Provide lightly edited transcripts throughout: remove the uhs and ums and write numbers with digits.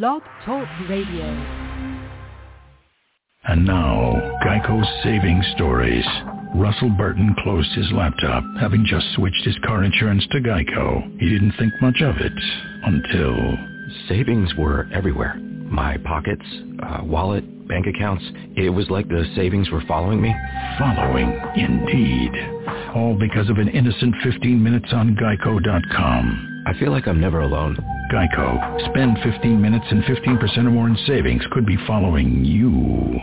Blog Talk Radio. And now, Geico's saving stories. Russell Burton closed his laptop, having just switched his car insurance to Geico. He didn't think much of it until... Savings were everywhere. My pockets, wallet, bank accounts. It was like the savings were following me. Following, indeed. All because of an innocent 15 minutes on Geico.com. I feel like I'm never alone. Geico. Spend 15 minutes and 15% or more in savings could be following you.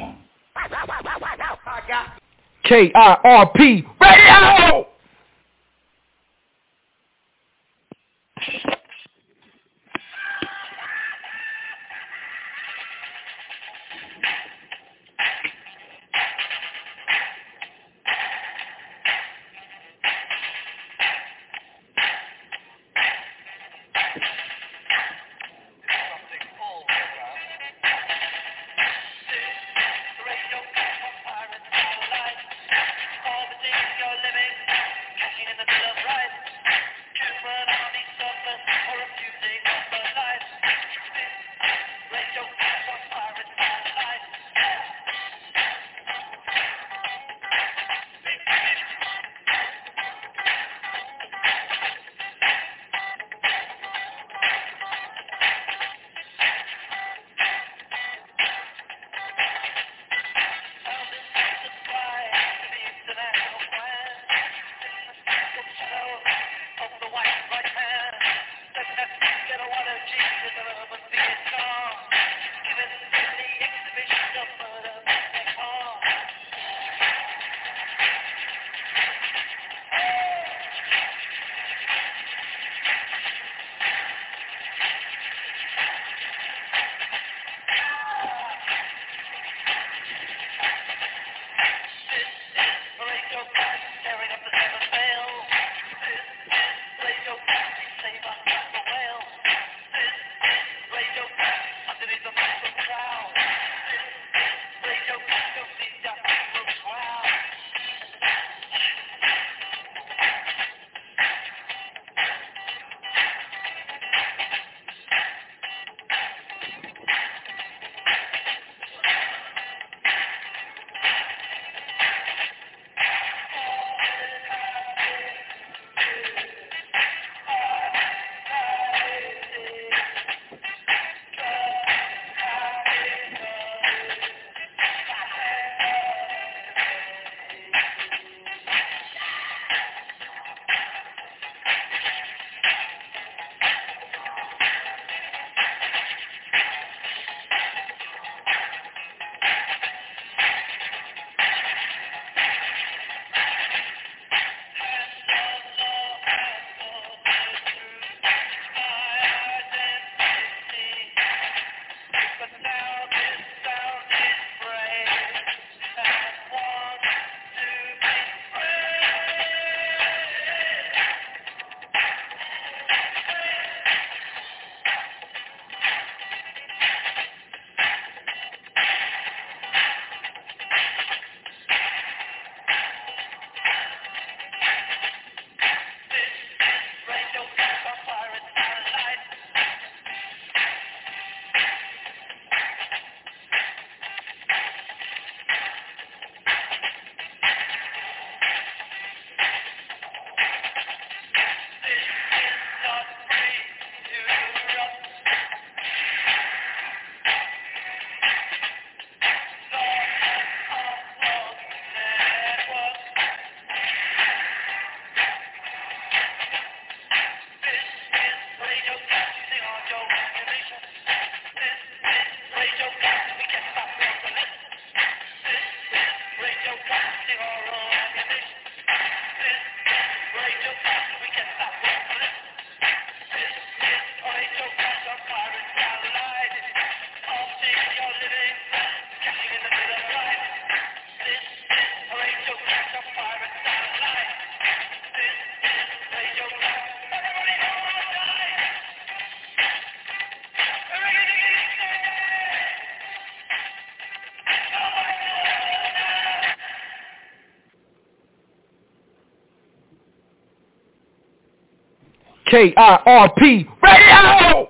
KIRP Radio! KIRP Radio!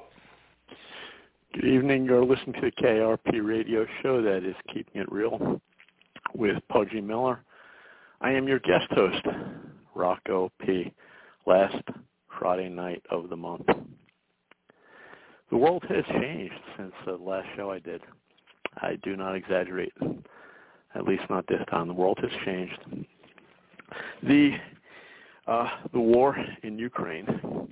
Good evening. You're listening to the KIRP radio show that is Keeping It Real with Pudgy Miller. I am your guest host, Rocco P., last Friday night of the month. The world has changed since the last show I did. I do not exaggerate, at least not this time. The world has changed. The war in Ukraine,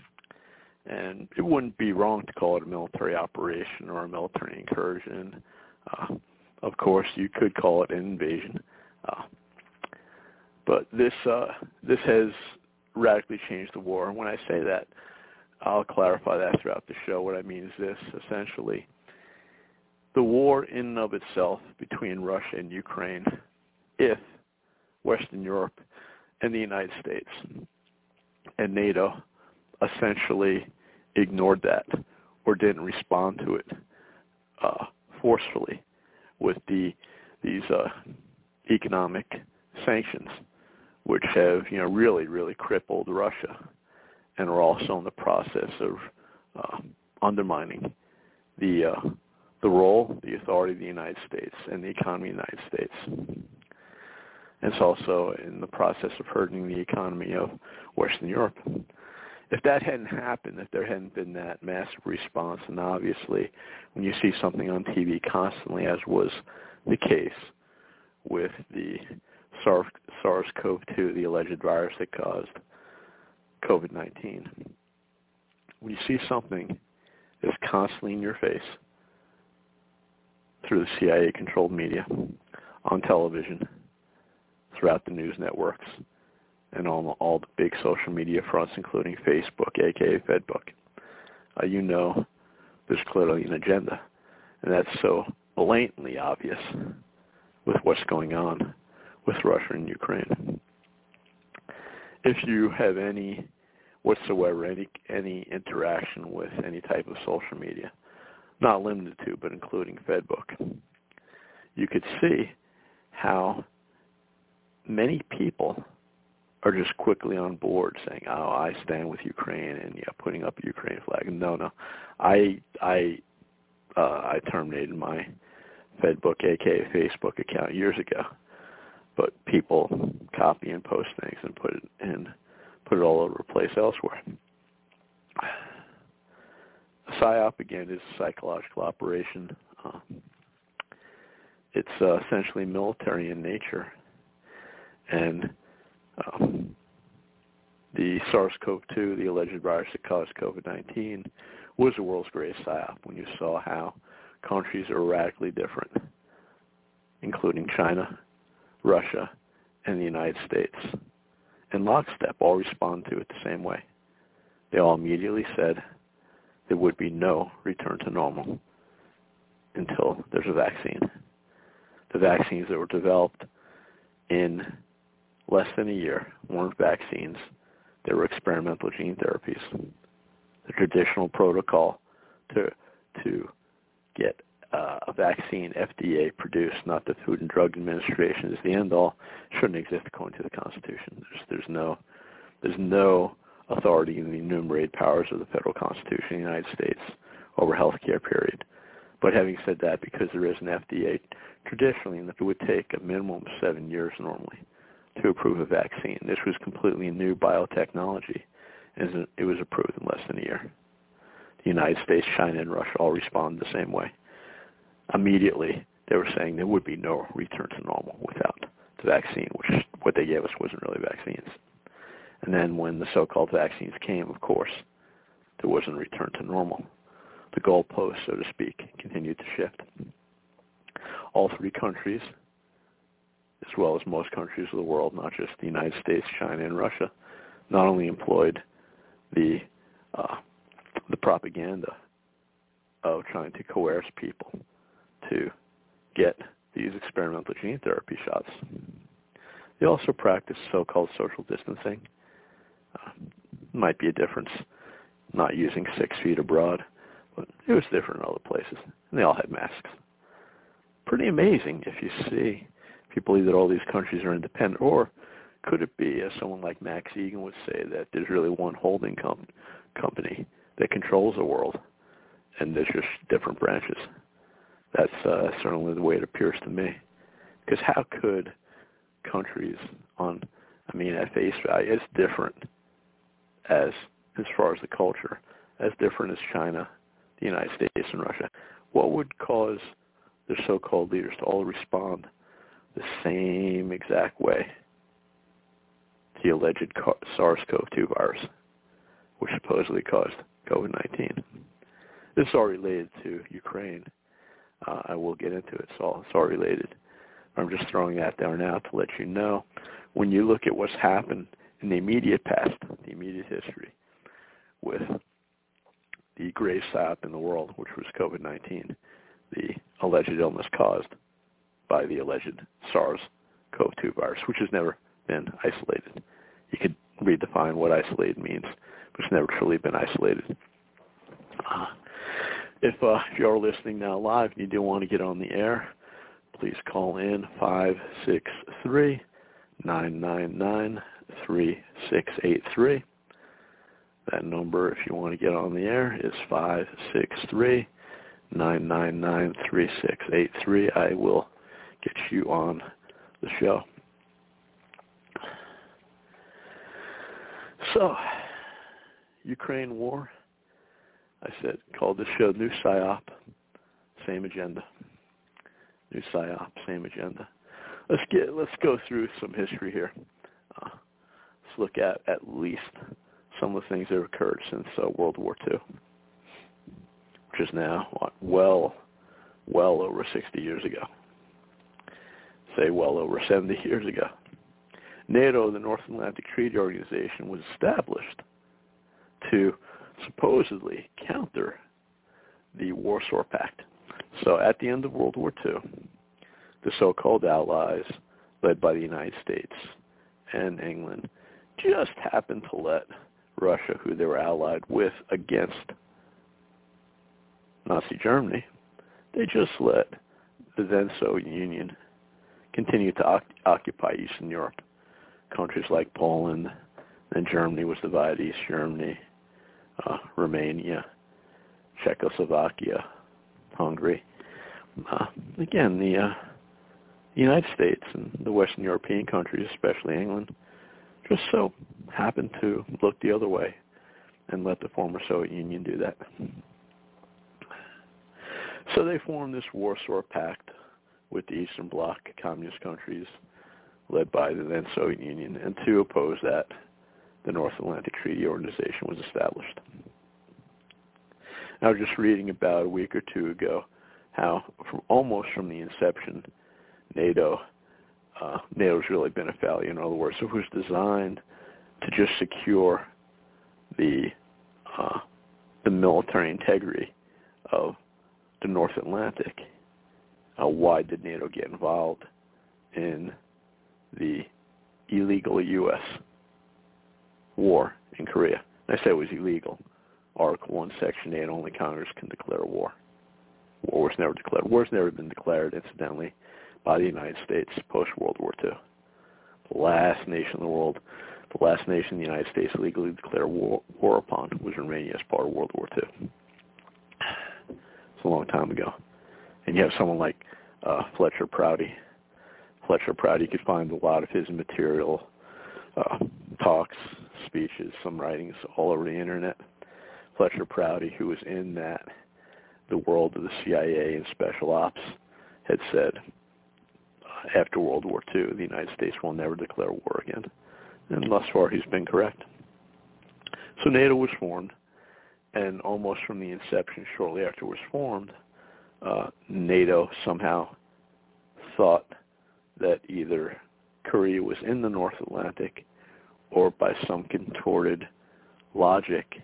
and it wouldn't be wrong to call it a military operation or a military incursion. Of course, you could call it an invasion. But this has radically changed the war. And when I say that, I'll clarify that throughout the show. What I mean is this, essentially. The war in and of itself between Russia and Ukraine, if Western Europe and the United States and NATO essentially ignored that or didn't respond to it forcefully with these economic sanctions, which have really crippled Russia and are also in the process of undermining the role, the authority of the United States and the economy of the United States. It's also in the process of hurting the economy of Western Europe. If that hadn't happened, if there hadn't been that massive response, and obviously when you see something on TV constantly, as was the case with the SARS-CoV-2, the alleged virus that caused COVID-19, when you see something that's constantly in your face through the CIA-controlled media, on television, throughout the news networks, and on all the big social media fronts, including Facebook, a.k.a. Fedbook, there's clearly an agenda. And that's so blatantly obvious with what's going on with Russia and Ukraine. If you have any interaction with any type of social media, not limited to, but including Fedbook, you could see how many people are just quickly on board saying, "Oh, I stand with Ukraine," and putting up a Ukraine flag. No, I terminated my Fedbook, aka Facebook account years ago, but people copy and post things and put it all over the place elsewhere. Psyop again is a psychological operation. It's essentially military in nature. And the SARS-CoV-2, the alleged virus that caused COVID-19, was the world's greatest psyop when you saw how countries are radically different, including China, Russia, and the United States. In lockstep, all respond to it the same way. They all immediately said there would be no return to normal until there's a vaccine. The vaccines that were developed in less than a year weren't vaccines. They were experimental gene therapies. The traditional protocol to get a vaccine FDA produced, not the Food and Drug Administration, is the end all, shouldn't exist according to the Constitution. There's no authority in the enumerated powers of the federal Constitution of the United States over healthcare, period. But having said that, because there is an FDA traditionally, and it would take a minimum of 7 years normally to approve a vaccine. This was completely new biotechnology, and it was approved in less than a year. The United States, China, and Russia all responded the same way. Immediately, they were saying there would be no return to normal without the vaccine, which what they gave us wasn't really vaccines. And then when the so-called vaccines came, of course, there wasn't a return to normal. The goalposts, so to speak, continued to shift. All three countries, as well as most countries of the world, not just the United States, China, and Russia, not only employed the propaganda of trying to coerce people to get these experimental gene therapy shots, they also practiced so-called social distancing. Might be a difference not using 6 feet abroad, but it was different in other places, and they all had masks. Pretty amazing if you believe that all these countries are independent, or could it be, as someone like Max Egan would say, that there's really one holding company that controls the world, and there's just different branches. That's certainly the way it appears to me. Because how could countries on, I mean, at face value, it's different as far as the culture, as different as China, the United States, and Russia. What would cause the so-called leaders to all respond the same exact way to the alleged SARS-CoV-2 virus, which supposedly caused COVID-19? This is all related to Ukraine. I will get into it. It's all related. I'm just throwing that there now to let you know. When you look at what's happened in the immediate past, the immediate history, with the greatest psyop in the world, which was COVID-19, the alleged illness caused by the alleged SARS-CoV-2 virus, which has never been isolated. You could redefine what isolated means, but it's never truly been isolated. If you are listening now live and you do want to get on the air, please call in 563-999-3683. That number, if you want to get on the air, is 563-999-3683. I will get you on the show. So, Ukraine war. I said, called this show New Psyop, same agenda. New Psyop, same agenda. Let's go through some history here. Let's look at least some of the things that have occurred since World War II, which is now well over 60 years ago. Say well over 70 years ago. NATO, the North Atlantic Treaty Organization, was established to supposedly counter the Warsaw Pact. So at the end of World War II, the so-called allies, led by the United States and England, just happened to let Russia, who they were allied with against Nazi Germany, they just let the then Soviet Union continue to occupy Eastern Europe. Countries like Poland, then Germany was divided, East Germany, Romania, Czechoslovakia, Hungary. Again, the United States and the Western European countries, especially England, just so happened to look the other way and let the former Soviet Union do that. So they formed this Warsaw Pact with the Eastern Bloc communist countries led by the then Soviet Union, and to oppose that, the North Atlantic Treaty Organization was established. I was just reading about a week or two ago how from the inception, NATO's really been a failure. In other words, it was designed to just secure the military integrity of the North Atlantic. Why did NATO get involved in the illegal U.S. war in Korea? And I say it was illegal. Article 1, Section 8, only Congress can declare war. War was never declared. War has never been declared, incidentally, by the United States post-World War II. The last nation the United States legally declared war upon was Romania as part of World War II. It's a long time ago. And you have someone like Fletcher Prouty. Fletcher Prouty, you could find a lot of his material, talks, speeches, some writings all over the internet. Fletcher Prouty, who was in the world of the CIA and special ops, had said, after World War II, the United States will never declare war again. And thus far, he's been correct. So NATO was formed, and almost from the inception, shortly after it was formed, NATO somehow thought that either Korea was in the North Atlantic or by some contorted logic,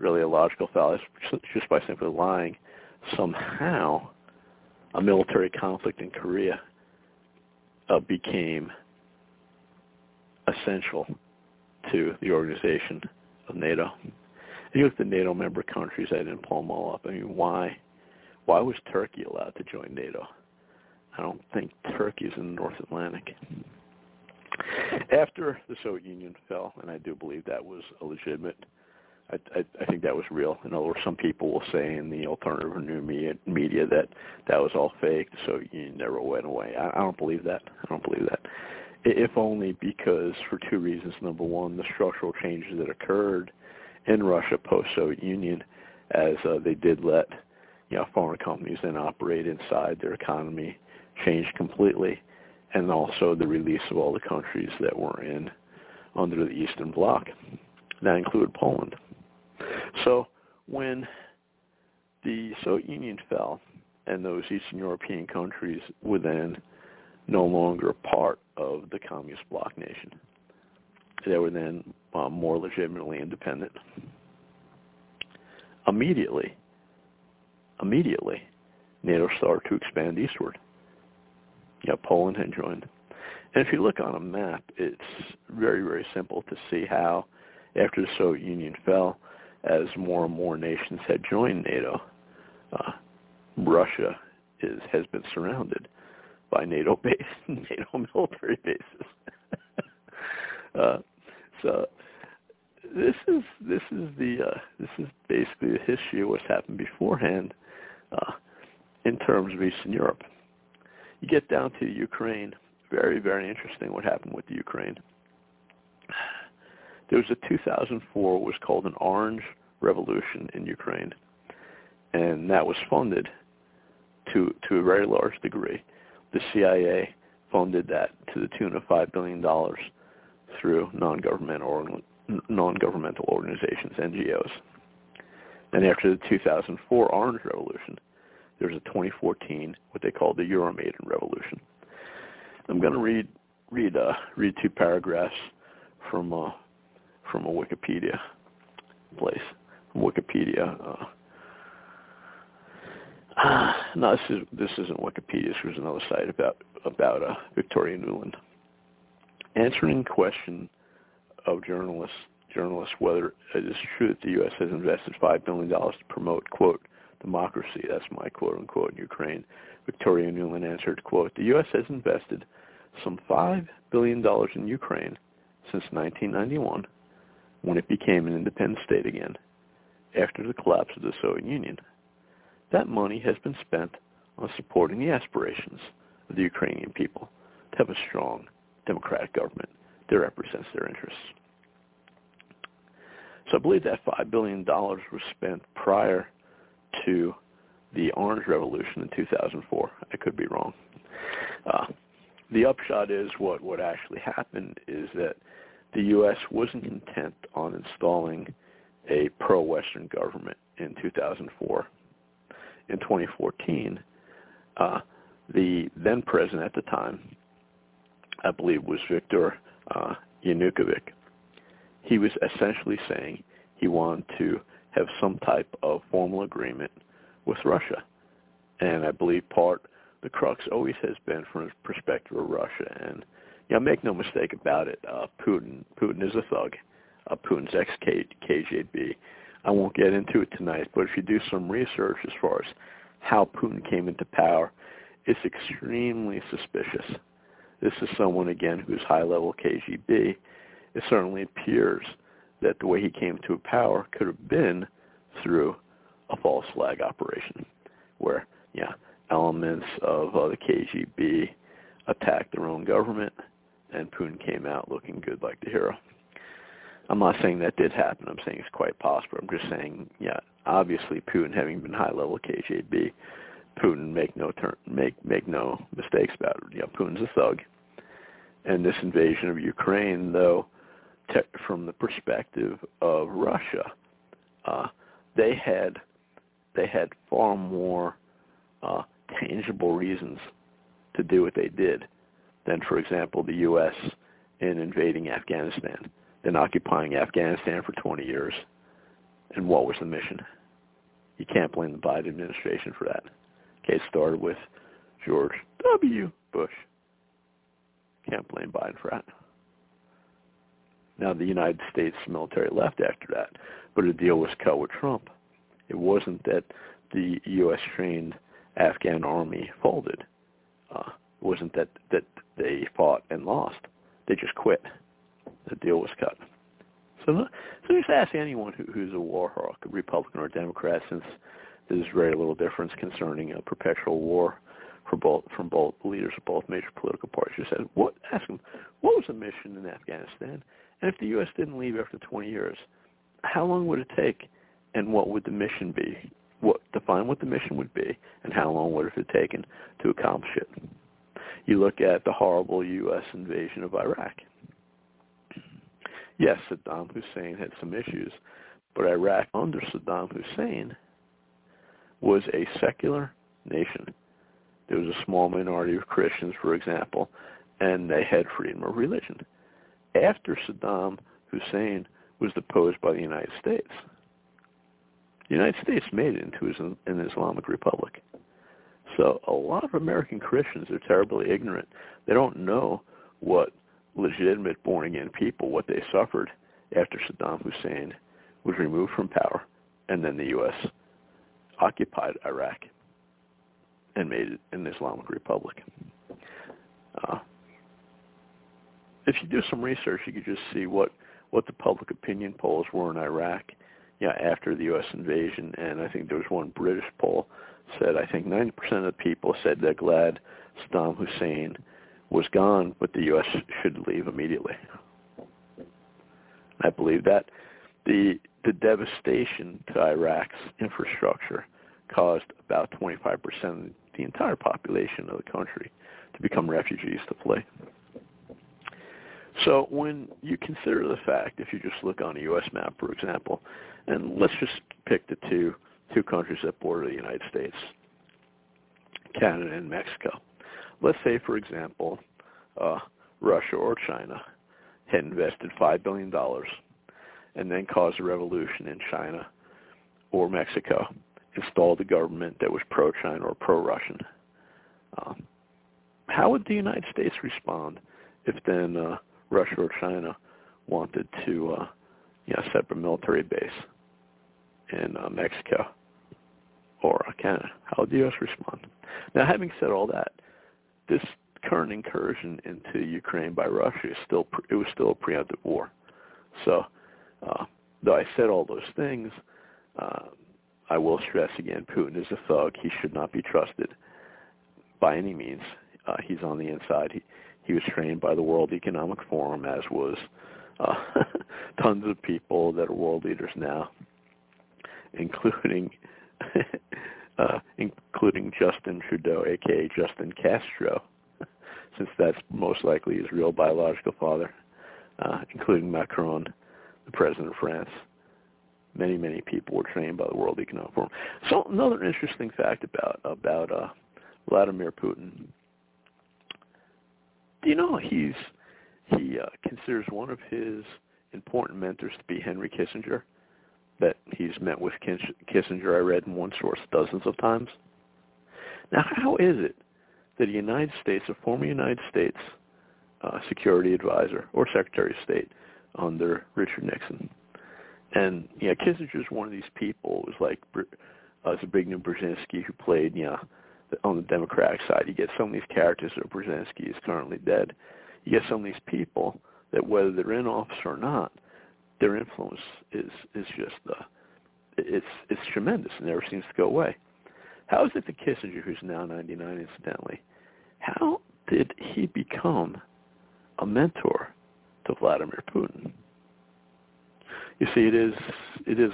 really illogical fallacy, just by simply lying, somehow a military conflict in Korea became essential to the organization of NATO. And you look at the NATO member countries, I didn't pull them all up. I mean, why was Turkey allowed to join NATO? I don't think Turkey's in the North Atlantic. After the Soviet Union fell, and I do believe that was a legitimate I think that was real. In other words, some people will say in the alternative new media that was all fake, so you never went away. I don't believe that. If only because for two reasons. Number one, the structural changes that occurred in Russia post-Soviet Union, as they did let foreign companies then operate inside their economy, changed completely, and also the release of all the countries that were in under the Eastern Bloc. That included Poland. So when the Soviet Union fell and those Eastern European countries were then no longer part of the communist bloc nation, they were then more legitimately independent. Immediately, NATO started to expand eastward. Poland had joined. And if you look on a map, it's very, very simple to see how after the Soviet Union fell, as more and more nations had joined NATO, Russia has been surrounded by NATO military bases. So this is basically the history of what's happened beforehand in terms of Eastern Europe. You get down to Ukraine. Very, very interesting what happened with the Ukraine. There was a 2004 was called an Orange Revolution in Ukraine, and that was funded to a very large degree. The CIA funded that to the tune of $5 billion through non-governmental organizations, NGOs. And after the 2004 Orange Revolution, there was a 2014 what they called the Euromaidan Revolution. I'm going to read two paragraphs from a Wikipedia place. Wikipedia. No, this isn't Wikipedia. This was another site about Victoria Nuland. Answering question of journalists whether it is true that the U.S. has invested $5 billion to promote, quote, democracy. That's my quote, unquote, in Ukraine. Victoria Nuland answered, quote, the U.S. has invested some $5 billion in Ukraine since 1991 when it became an independent state again after the collapse of the Soviet Union. That money has been spent on supporting the aspirations of the Ukrainian people to have a strong democratic government that represents their interests. So I believe that $5 billion was spent prior to the Orange Revolution in 2004. I could be wrong. The upshot is what actually happened is that the U.S. wasn't intent on installing a pro-Western government in 2004. In 2014, the then president at the time, I believe, was Viktor Yanukovych. He was essentially saying he wanted to have some type of formal agreement with Russia. And I believe the crux always has been from the perspective of Russia. And make no mistake about it, Putin is a thug. Putin's ex-KGB. I won't get into it tonight, but if you do some research as far as how Putin came into power, it's extremely suspicious. This is someone, again, who's high-level KGB. It certainly appears that the way he came to power could have been through a false flag operation where elements of the KGB attacked their own government, and Putin came out looking good like the hero. I'm not saying that did happen. I'm saying it's quite possible. I'm just saying, obviously Putin, having been high-level KGB, Putin, make no mistakes about it. Putin's a thug. And this invasion of Ukraine, though, from the perspective of Russia, they had far more tangible reasons to do what they did than, for example, the U.S. in invading Afghanistan. Than occupying Afghanistan for 20 years. And what was the mission? You can't blame the Biden administration for that. Okay, it started with George W. Bush. Can't blame Biden for that. Now, the United States military left after that, but a deal was cut with Trump. It wasn't that the U.S.-trained Afghan army folded. It wasn't that they fought and lost. They just quit. The deal was cut. So just ask anyone who's a war hawk, Republican or Democrat, since there's very little difference concerning a perpetual war from both leaders of both major political parties. Just ask them, what was the mission in Afghanistan? And if the U.S. didn't leave after 20 years, how long would it take, and what would the mission be? Define what the mission would be, and how long would it have taken to accomplish it? You look at the horrible U.S. invasion of Iraq. Yes, Saddam Hussein had some issues, but Iraq under Saddam Hussein was a secular nation. There was a small minority of Christians, for example, and they had freedom of religion. After Saddam Hussein was deposed by the United States, the United States made it into an Islamic republic. So a lot of American Christians are terribly ignorant. They don't know what legitimate born-again people, what they suffered after Saddam Hussein was removed from power, and then the U.S. occupied Iraq and made it an Islamic republic. If you do some research, you could just see what the public opinion polls were in Iraq after the U.S. invasion, and I think there was one British poll said, I think 90% of the people said they're glad Saddam Hussein was gone, but the U.S. should leave immediately. I believe that the devastation to Iraq's infrastructure caused about 25% of the entire population of the country to become refugees to flee. So when you consider the fact, if you just look on a U.S. map, for example, and let's just pick the two countries that border the United States, Canada and Mexico. Let's say, for example, Russia or China had invested $5 billion and then caused a revolution in China or Mexico, installed a government that was pro-China or pro-Russian. How would the United States respond if then Russia or China wanted to set up a military base in Mexico or Canada? How would the U.S. respond? Now, having said all that, this current incursion into Ukraine by Russia was still a preemptive war. So, though I said all those things, I will stress again: Putin is a thug. He should not be trusted by any means. He's on the inside. He was trained by the World Economic Forum, as was tons of people that are world leaders now, including. Including Justin Trudeau, a.k.a. Justin Castro, since that's most likely his real biological father, including Macron, the president of France. Many, many people were trained by the World Economic Forum. So another interesting fact about Vladimir Putin. Do you know he considers one of his important mentors to be Henry Kissinger? That he's met with Kissinger, I read in one source, dozens of times. Now, how is it that a United States, a former United States security advisor or Secretary of State under Richard Nixon, and Kissinger's one of these people, it was like Zbigniew Brzezinski, who played on the Democratic side. You get some of these characters, that Brzezinski is currently dead. You get some of these people that whether they're in office or not, their influence is just it's tremendous and never seems to go away. How is it that Kissinger, who's now 99, incidentally, how did he become a mentor to Vladimir Putin? You see, it is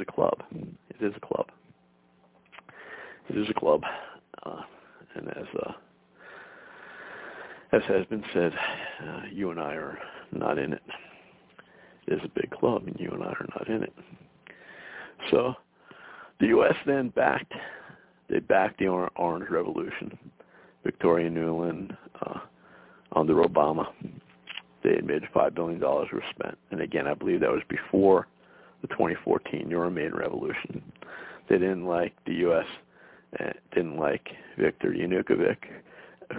a club. It is a club. It is a club, and as has been said, you and I are not in it. Is a big club, and you and I are not in it. So the U.S. then backed the Orange Revolution. Victoria Nuland, under Obama, they admitted $5 billion were spent. And again, I believe that was before the 2014 Euromaidan Revolution. They didn't like the U.S., didn't like Viktor Yanukovych,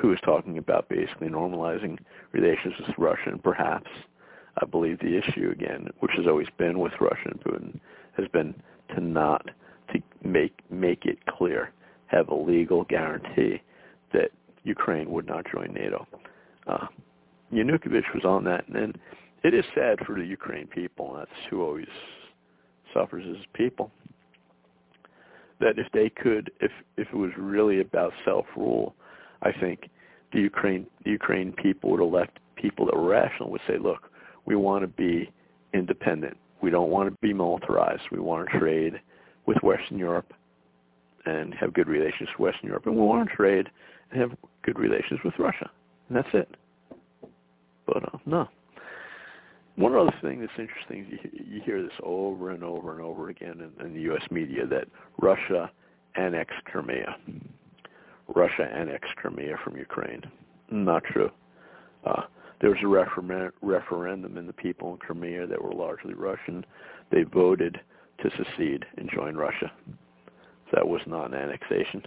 who was talking about basically normalizing relations with Russia, and perhaps I believe the issue, again, which has always been with Russia and Putin, has been to make it clear, have a legal guarantee that Ukraine would not join NATO. Yanukovych was on that, and then It is sad for the Ukraine people, and that's who always suffers as people, that if they could, if it was really about self-rule, I think the Ukraine people would have left people that were rational would say, look, we want to be independent. We don't want to be militarized. We want to trade with Western Europe and have good relations with Western Europe. And we want to trade and have good relations with Russia. And that's it. But no. One other thing that's interesting is you hear this over and over and over again in the U.S. media that Russia annexed Crimea. Russia annexed Crimea from Ukraine. Not true. There was a referendum in the people in Crimea that were largely Russian. They voted to secede and join Russia. So that was not an annexation.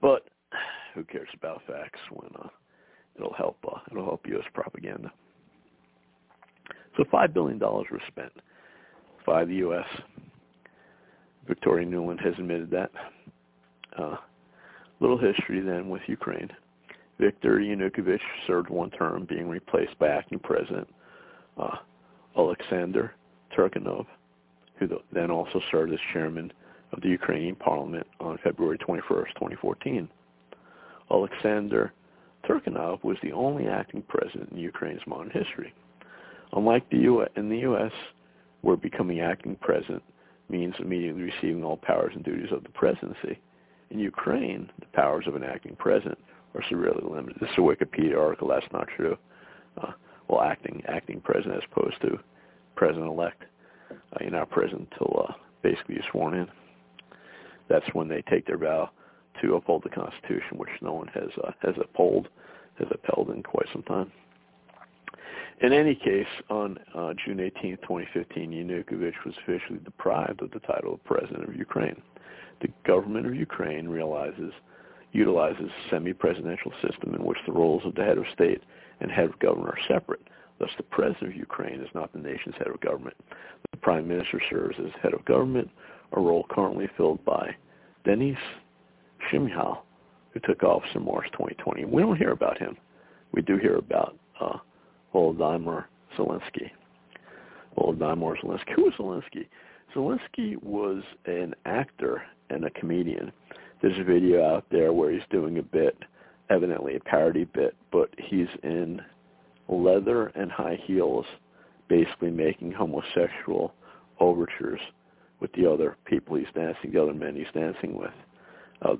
But who cares about facts when it'll help U.S. propaganda. So $5 billion was spent by the U.S. Victoria Nuland has admitted that. Little history then with Ukraine. Viktor Yanukovych served one term, being replaced by acting president Alexander Turchynov, who then also served as chairman of the Ukrainian parliament on February 21st, 2014. Alexander Turchynov was the only acting president in Ukraine's modern history. Unlike in the U.S., where becoming acting president means immediately receiving all powers and duties of the presidency, in Ukraine, the powers of an acting president are severely limited. This is a Wikipedia article. That's not true. Acting president as opposed to president-elect. You're not president until basically you're sworn in. That's when they take their vow to uphold the Constitution, which no one has upheld in quite some time. In any case, on June 18, 2015, Yanukovych was officially deprived of the title of President of Ukraine. The government of Ukraine utilizes a semi-presidential system in which the roles of the head of state and head of government are separate. Thus, the President of Ukraine is not the nation's head of government. The Prime Minister serves as head of government, a role currently filled by Denis Shmyhal, who took office in March 2020. We don't hear about him. We do hear about Volodymyr Zelensky. Volodymyr Zelensky. Who was Zelensky? Zelensky was an actor and a comedian. There's a video out there where he's doing a bit, evidently a parody bit, but he's in leather and high heels, basically making homosexual overtures with the other people he's dancing, the other men he's dancing with.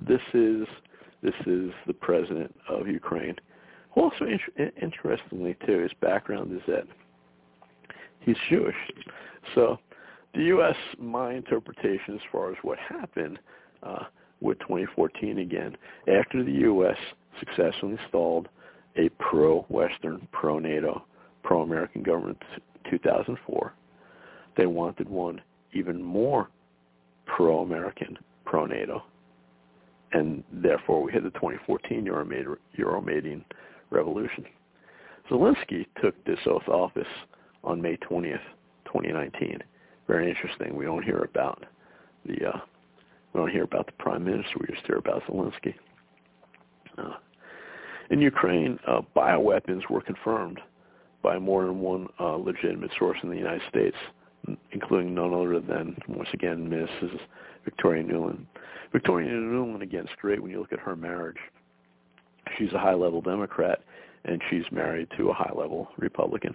This is the president of Ukraine. Also, interestingly, too, his background is that he's Jewish. So the U.S., my interpretation as far as what happened with 2014 again, after the U.S. successfully installed a pro-Western, pro-NATO, pro-American government in 2004, they wanted one even more pro-American, pro-NATO. And therefore, we had the 2014 Euromaidan revolution. Zelensky took this oath of office on May 20th, 2019. Very interesting. We don't hear about the prime minister. We just hear about Zelensky. In Ukraine, bioweapons were confirmed by more than one legitimate source in the United States, including none other than, once again, Mrs. Victoria Nuland. Victoria Nuland, again, is great when you look at her marriage. She's a high-level Democrat, and she's married to a high-level Republican.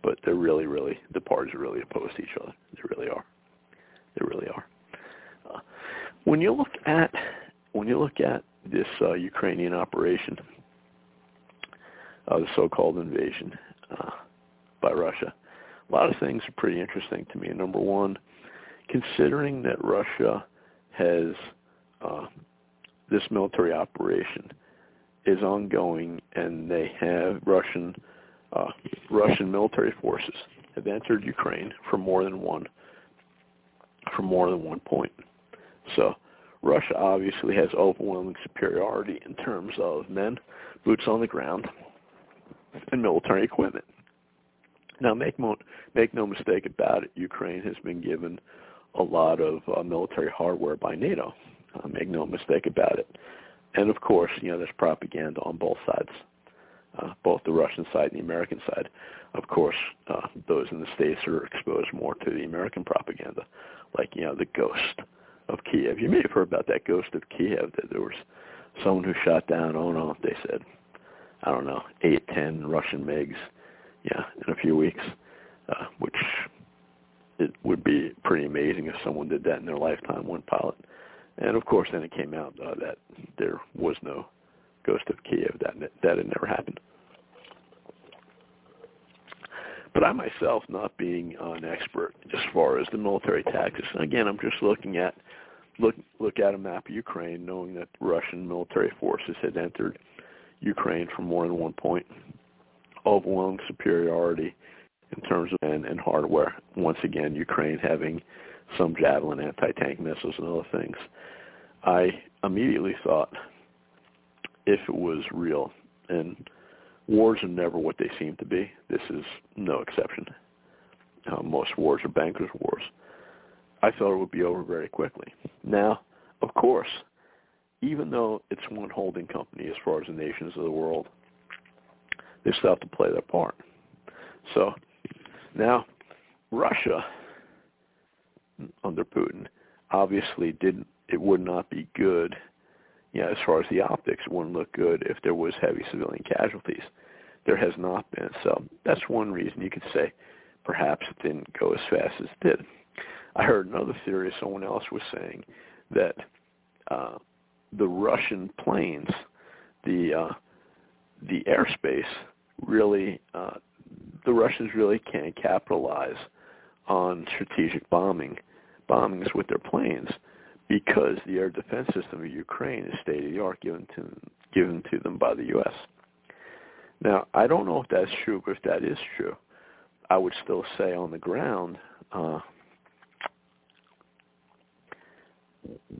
But they're really, really, the parties are really opposed to each other. They really are. When you look at this Ukrainian operation, the so-called invasion by Russia, a lot of things are pretty interesting to me. Number one, considering that Russia has this military operation is ongoing, and they have Russian military forces have entered Ukraine from more than one point. So Russia obviously has overwhelming superiority in terms of men, boots on the ground, and military equipment. Now, make no mistake about it, Ukraine has been given a lot of military hardware by NATO. Make no mistake about it. And, of course, there's propaganda on both sides. both the Russian side and the American side. Of course, those in the States are exposed more to the American propaganda, like, you know, the ghost of Kiev. You may have heard about that ghost of Kiev, that there was someone who shot down, oh no, they said, I don't know, 8-10 Russian MiGs, yeah, in a few weeks, which it would be pretty amazing if someone did that in their lifetime, one pilot. And of course, then it came out that there was no ghost of Kiev, that had never happened. But I myself, not being an expert as far as the military tactics, and again, I'm just looking at a map of Ukraine, knowing that Russian military forces had entered Ukraine from more than one point, overwhelming superiority in terms of and hardware. Once again, Ukraine having some Javelin anti-tank missiles and other things. I immediately thought, if it was real, and wars are never what they seem to be, this is no exception. Most wars are bankers' wars. I thought it would be over very quickly. Now, of course, even though it's one holding company as far as the nations of the world, they still have to play their part. So now Russia, under Putin, obviously it would not be good, you know, as far as the optics, it wouldn't look good if there was heavy civilian casualties. There has not been. So that's one reason you could say perhaps it didn't go as fast as it did. I heard another theory, someone else was saying that the Russian planes, the airspace, really, the Russians really can't capitalize on strategic bombings with their planes, because the air defense system of Ukraine is state-of-the-art, given to them by the U.S. Now, I don't know if that's true, but if that is true, I would still say on the ground,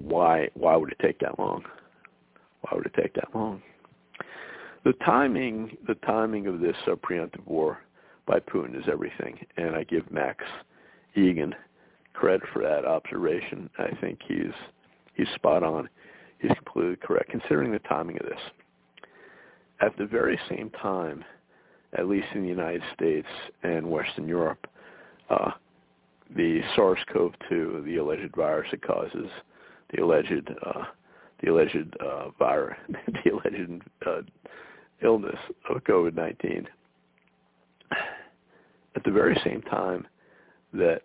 why would it take that long? Why would it take that long? The timing of this preemptive war by Putin is everything, and I give Max Egan credit for that observation. I think he's spot on. He's completely correct, considering the timing of this. At the very same time, at least in the United States and Western Europe, the SARS-CoV-2, the alleged virus that causes the alleged illness of COVID-19. At the very same time that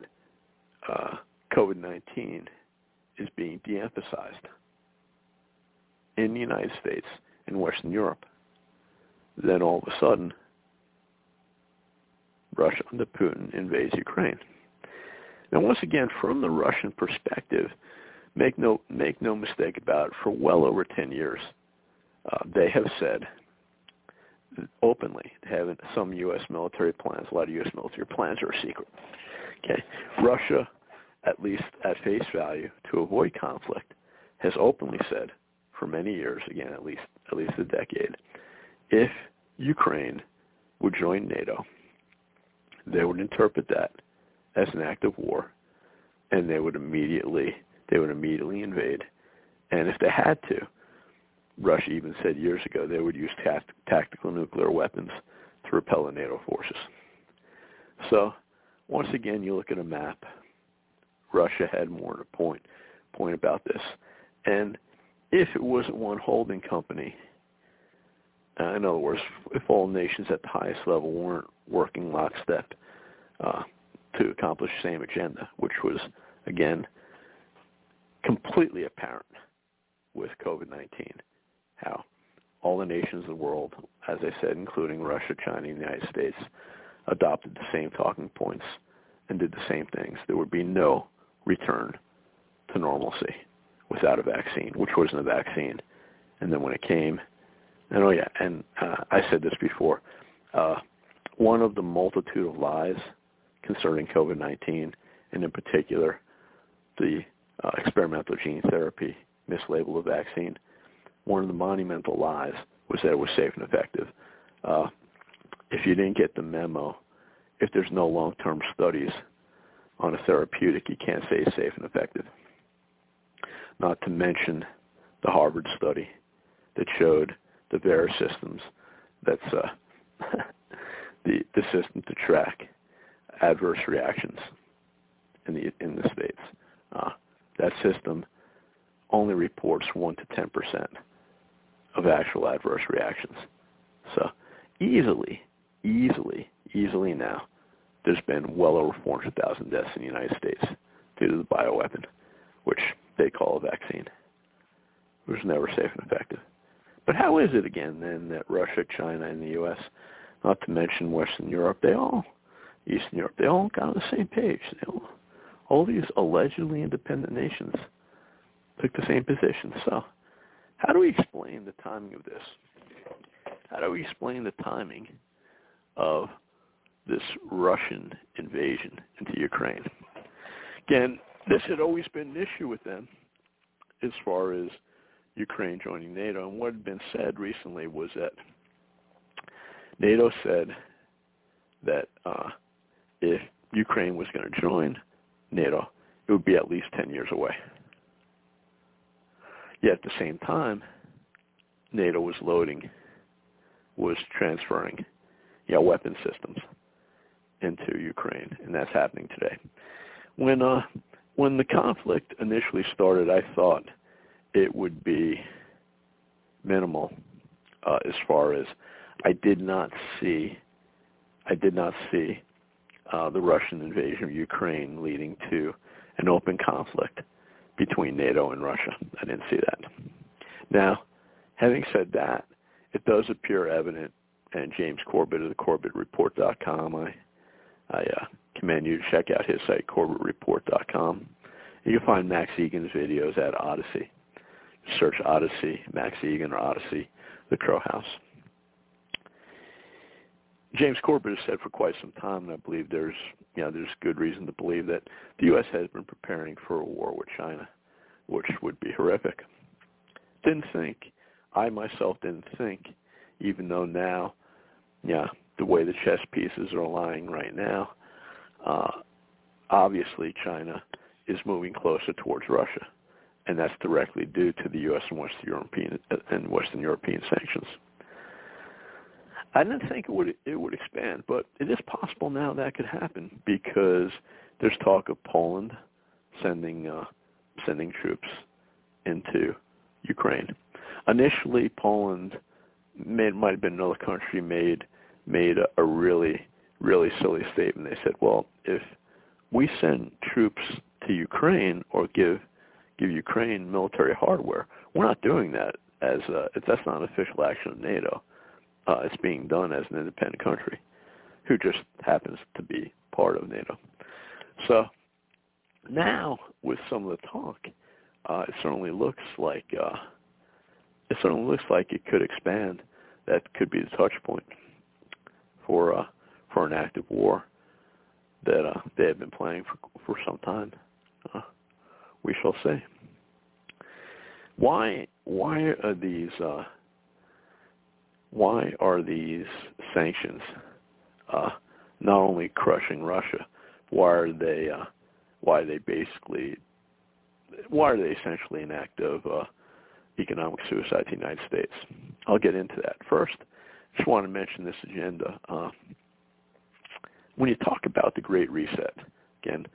COVID-19 is being de-emphasized in the United States and Western Europe, then all of a sudden, Russia under Putin invades Ukraine. Now, once again, from the Russian perspective, make no mistake about it, for well over 10 years, they have said openly, some U.S. military plans, a lot of U.S. military plans are secret. Okay, Russia, at least at face value, to avoid conflict, has openly said for many years, again, at least a decade, if Ukraine would join NATO, they would interpret that as an act of war, and they would immediately invade. And if they had to, Russia even said years ago they would use tactical nuclear weapons to repel the NATO forces. So once again, you look at a map, Russia had more to point about this. And if it wasn't one holding company, in other words, if all nations at the highest level weren't working lockstep to accomplish the same agenda, which was, again, completely apparent with COVID-19, how all the nations of the world, as I said, including Russia, China, and the United States, adopted the same talking points and did the same things. There would be no return to normalcy without a vaccine, which wasn't a vaccine. And then when it came, I said this before, one of the multitude of lies concerning COVID-19, and in particular the experimental gene therapy mislabeled a vaccine, one of the monumental lies was that it was safe and effective. If you didn't get the memo, if there's no long-term studies on a therapeutic, you can't say it's safe and effective. Not to mention the Harvard study that showed the VAERS systems That's the system to track adverse reactions in the states. That system only reports 1 to 10% of actual adverse reactions. So easily now, there's been well over 400,000 deaths in the United States due to the bioweapon, which they call a vaccine. It was never safe and effective. But how is it, again, then, that Russia, China, and the U.S., not to mention Western Europe, Eastern Europe, they all got on the same page. All these allegedly independent nations took the same position. So how do we explain the timing of this? How do we explain the timing of this Russian invasion into Ukraine? Again, this had always been an issue with them as far as Ukraine joining NATO. And what had been said recently was that NATO said that if Ukraine was going to join NATO, it would be at least 10 years away. Yet at the same time, NATO was transferring weapon systems into Ukraine, and that's happening today. When the conflict initially started, I thought it would be minimal as far as I did not see the Russian invasion of Ukraine leading to an open conflict between NATO and Russia. I didn't see that. Now, having said that, it does appear evident, and James Corbett of the CorbettReport.com, I commend you to check out his site, CorbettReport.com. You can find Max Egan's videos at Odyssey. Search Odyssey, Max Egan, or Odyssey, The Crow House. James Corbett has said for quite some time, and I believe there's good reason to believe that the U.S. has been preparing for a war with China, which would be horrific. I myself didn't think, even though now, the way the chess pieces are lying right now, obviously China is moving closer towards Russia, and that's directly due to the U.S. and Western European sanctions. I didn't think it would expand, but it is possible now that could happen because there's talk of Poland sending troops into Ukraine. Initially, Poland might have been another country made a really, really silly statement. They said, "Well, if we send troops to Ukraine or give Ukraine military hardware, we're not doing that as if that's not an official action of NATO. It's being done as an independent country who just happens to be part of NATO." So now, with some of the talk, it certainly looks like it could expand. That could be the touch point for an active war that they have been planning for some time. We shall see. Why are these sanctions not only crushing Russia? Why are they essentially an act of economic suicide to the United States? I'll get into that. First, I just want to mention this agenda. When you talk about the Great Reset, again,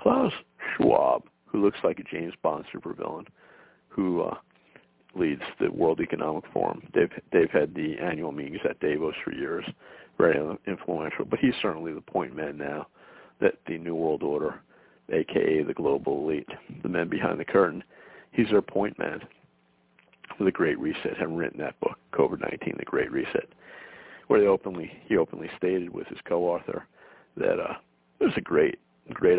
Klaus Schwab, who looks like a James Bond supervillain, who leads the World Economic Forum. They've had the annual meetings at Davos for years, very influential. But he's certainly the point man now that the New World Order, a.k.a. the global elite, the men behind the curtain, he's their point man for the Great Reset. Having written that book, COVID-19, The Great Reset, where he openly stated with his co-author that it was a great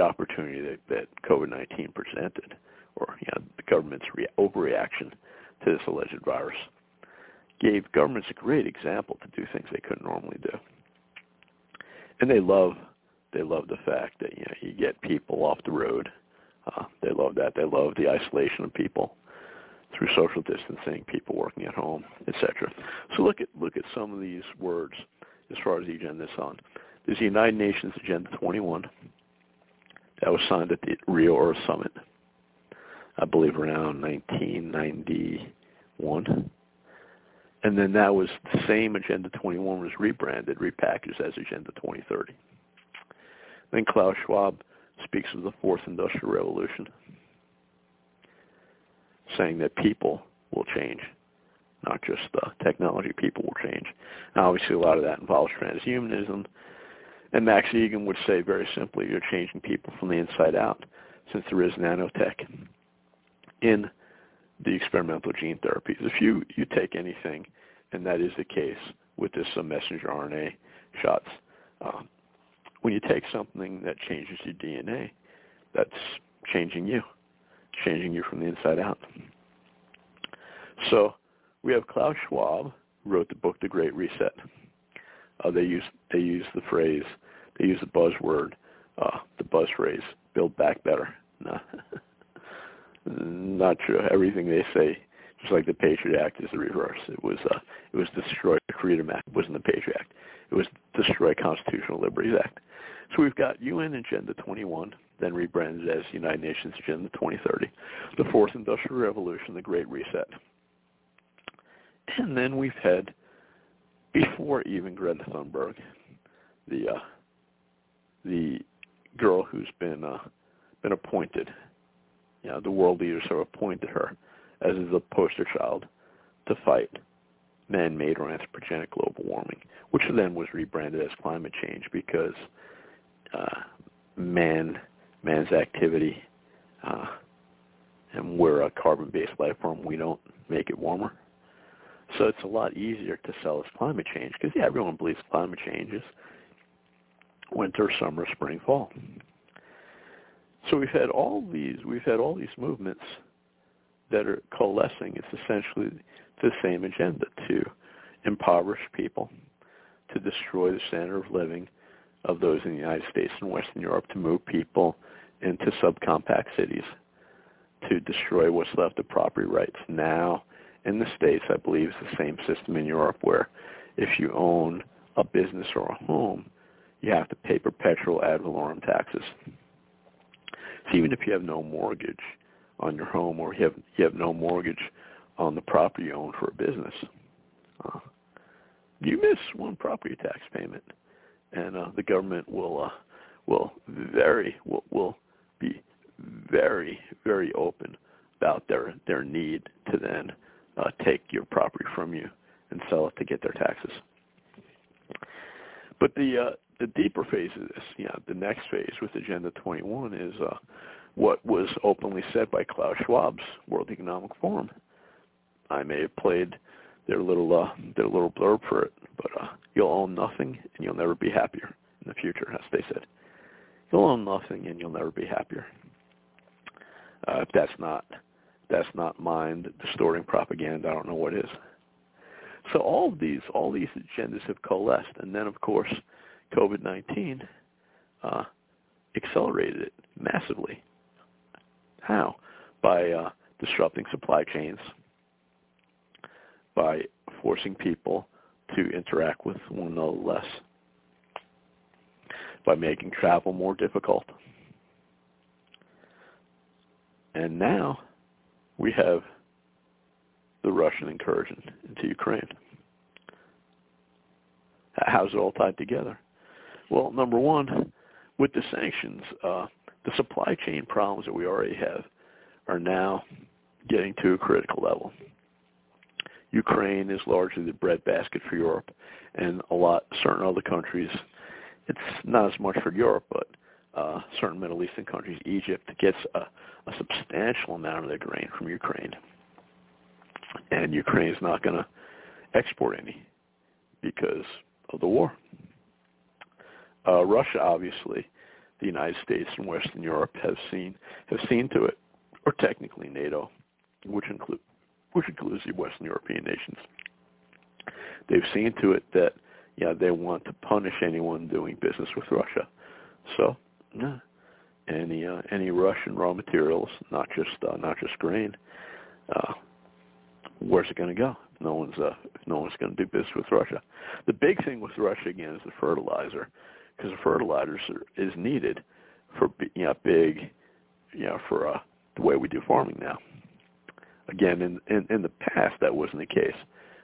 opportunity that COVID-19 presented, or the government's overreaction to this alleged virus, gave governments a great example to do things they couldn't normally do. And they love the fact that you get people off the road. They love that. They love the isolation of people through social distancing, people working at home, etc. So look at some of these words as far as the agenda is on. There's the United Nations Agenda 21 that was signed at the Rio Earth Summit, I believe around 1991. And then that was the same Agenda 21 was rebranded, repackaged as Agenda 2030. Then Klaus Schwab speaks of the Fourth Industrial Revolution, saying that people will change, not just technology, people will change. Now, obviously, a lot of that involves transhumanism. And Max Egan would say very simply, you're changing people from the inside out, since there is nanotech in the experimental gene therapies. If you take anything, and that is the case with this messenger RNA shots, when you take something that changes your DNA, that's changing you from the inside out. So we have Klaus Schwab, who wrote the book The Great Reset. They use the buzzword, the buzz phrase, build back better. No. Not true. Everything they say, just like the Patriot Act, is the reverse. It was destroy the Freedom Act. It wasn't the Patriot Act. It was destroy Constitutional Liberties Act. So we've got UN Agenda 21, then rebranded as United Nations Agenda 2030, the Fourth Industrial Revolution, the Great Reset. And then we've had, before even Greta Thunberg, the girl who's been appointed, the world leaders have appointed her as the poster child to fight man-made or anthropogenic global warming, which then was rebranded as climate change because man's activity, and we're a carbon-based life form, we don't make it warmer. So it's a lot easier to sell as climate change because, everyone believes climate change is winter, summer, spring, fall. So we've had all these movements that are coalescing. It's essentially the same agenda to impoverish people, to destroy the standard of living of those in the United States and Western Europe, to move people into subcompact cities, to destroy what's left of property rights. Now, in the States, I believe it's the same system in Europe where if you own a business or a home, you have to pay perpetual ad valorem taxes. So even if you have no mortgage on your home, or you have no mortgage on the property you own for a business, you miss one property tax payment, and the government will be very, very open about their need to then take your property from you and sell it to get their taxes. But the deeper phase of this, the next phase with Agenda 21 is what was openly said by Klaus Schwab's World Economic Forum. I may have played their little blurb for it, but you'll own nothing and you'll never be happier in the future, as they said. You'll own nothing and you'll never be happier. If that's not mind distorting propaganda, I don't know what is. So all these agendas have coalesced, and then of course COVID-19 accelerated it massively. How? By disrupting supply chains, by forcing people to interact with one another less, by making travel more difficult. And now we have the Russian incursion into Ukraine. How's it all tied together? Well, number one, with the sanctions, the supply chain problems that we already have are now getting to a critical level. Ukraine is largely the breadbasket for Europe, and certain other countries, it's not as much for Europe, but certain Middle Eastern countries, Egypt gets a substantial amount of their grain from Ukraine. And Ukraine is not going to export any because of the war. Russia, obviously, the United States and Western Europe have seen to it, or technically NATO, which includes the Western European nations. They've seen to it that they want to punish anyone doing business with Russia. So any Russian raw materials, not just grain, where's it going to go? No one's going to do business with Russia. The big thing with Russia again is the fertilizer, because the fertilizer is needed for the way we do farming now. Again, in the past that wasn't the case.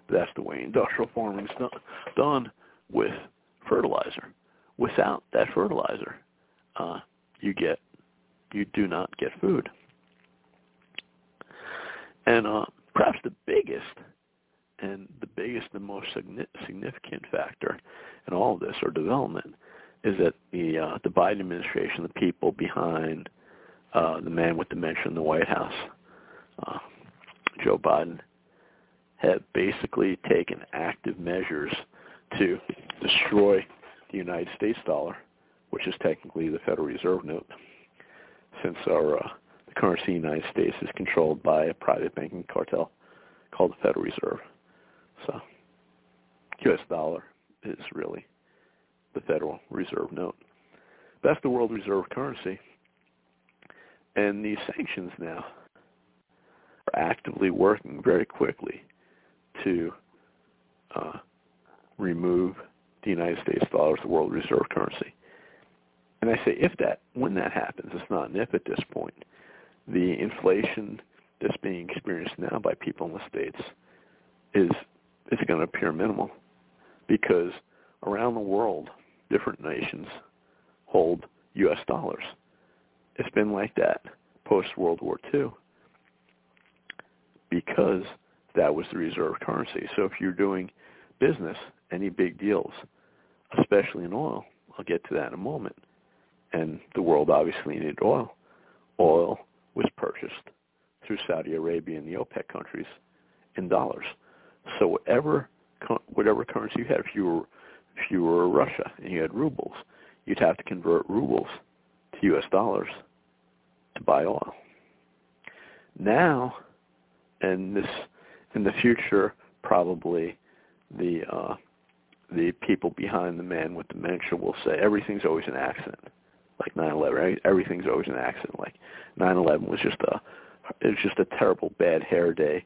That's the way industrial farming is done with fertilizer. Without that fertilizer, you do not get food. And perhaps the biggest and most significant factor in all of this, or development, is that the Biden administration, the people behind the man with dementia in the White House, Joe Biden, have basically taken active measures to destroy the United States dollar, which is technically the Federal Reserve note, since the currency of the United States is controlled by a private banking cartel called the Federal Reserve. So U.S. dollar is really the Federal Reserve note. That's the world reserve currency. And these sanctions now are actively working very quickly to remove the United States dollar as the world reserve currency. And I say when that happens, it's not an if at this point. The inflation that's being experienced now by people in the States is going to appear minimal, because around the world, different nations hold U.S. dollars. It's been like that post-World War II, because that was the reserve currency. So if you're doing business, any big deals, especially in oil, I'll get to that in a moment, and the world obviously needed oil. Oil was purchased through Saudi Arabia and the OPEC countries in dollars. So whatever currency you had, if you were Russia and you had rubles, you'd have to convert rubles to U.S. dollars to buy oil. Now, in the future, probably the people behind the man with dementia will say everything's always an accident, like 9/11. Right? Everything's always an accident, like 9/11 was just a terrible bad hair day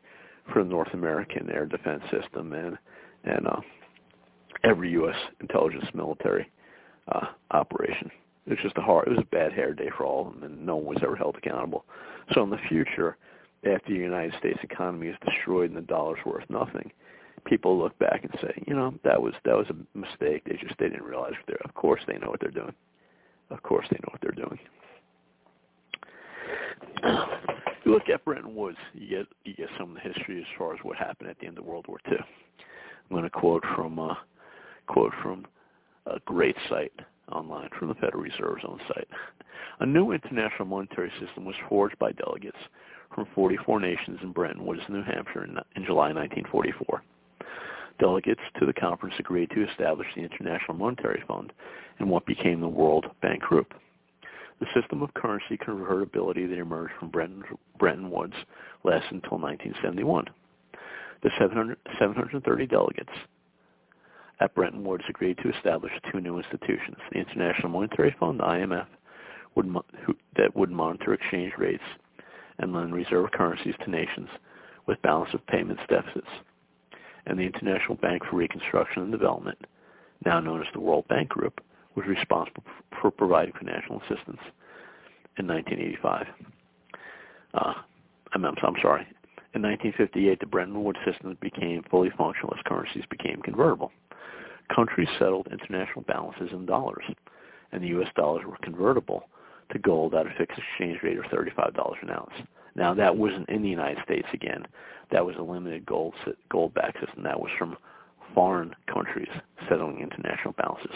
for the North American air defense system and every U.S. intelligence military operation. It was a bad hair day for all of them, and no one was ever held accountable. So in the future, after the United States economy is destroyed and the dollar's worth nothing, people look back and say, that was a mistake. They didn't realize what they're. Of course they know what they're doing. Of course they know what they're doing. You look at Bretton Woods, you get some of the history as far as what happened at the end of World War II. I'm going to quote from a great site online, from the Federal Reserve's own site. A new international monetary system was forged by delegates from 44 nations in Bretton Woods, New Hampshire, in July 1944. Delegates to the conference agreed to establish the International Monetary Fund and what became the World Bank Group. The system of currency convertibility that emerged from Bretton Woods lasted until 1971. The 730 delegates at Bretton Woods agreed to establish two new institutions: the International Monetary Fund, the IMF, that would monitor exchange rates and lend reserve currencies to nations with balance of payments deficits, and the International Bank for Reconstruction and Development, now known as the World Bank Group, was responsible for providing financial assistance in 1985. In 1958, the Bretton Woods system became fully functional as currencies became convertible. Countries settled international balances in dollars, and the U.S. dollars were convertible to gold at a fixed exchange rate of $35 an ounce. Now, that wasn't in the United States again. That was a limited gold-backed system. That was from foreign countries settling international balances.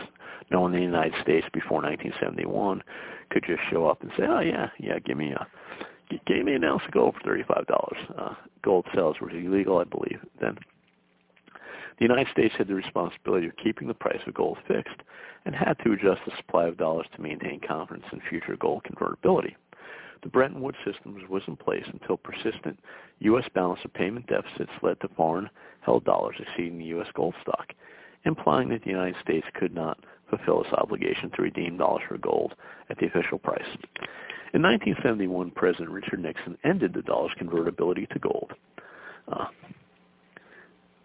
No one in the United States before 1971 could just show up and say, oh, yeah, give me an ounce of gold for $35. Gold sales were illegal, I believe, then. The United States had the responsibility of keeping the price of gold fixed and had to adjust the supply of dollars to maintain confidence in future gold convertibility. The Bretton Woods system was in place until persistent U.S. balance of payment deficits led to foreign-held dollars exceeding the U.S. gold stock, implying that the United States could not fulfill its obligation to redeem dollars for gold at the official price. In 1971, President Richard Nixon ended the dollar's convertibility to gold.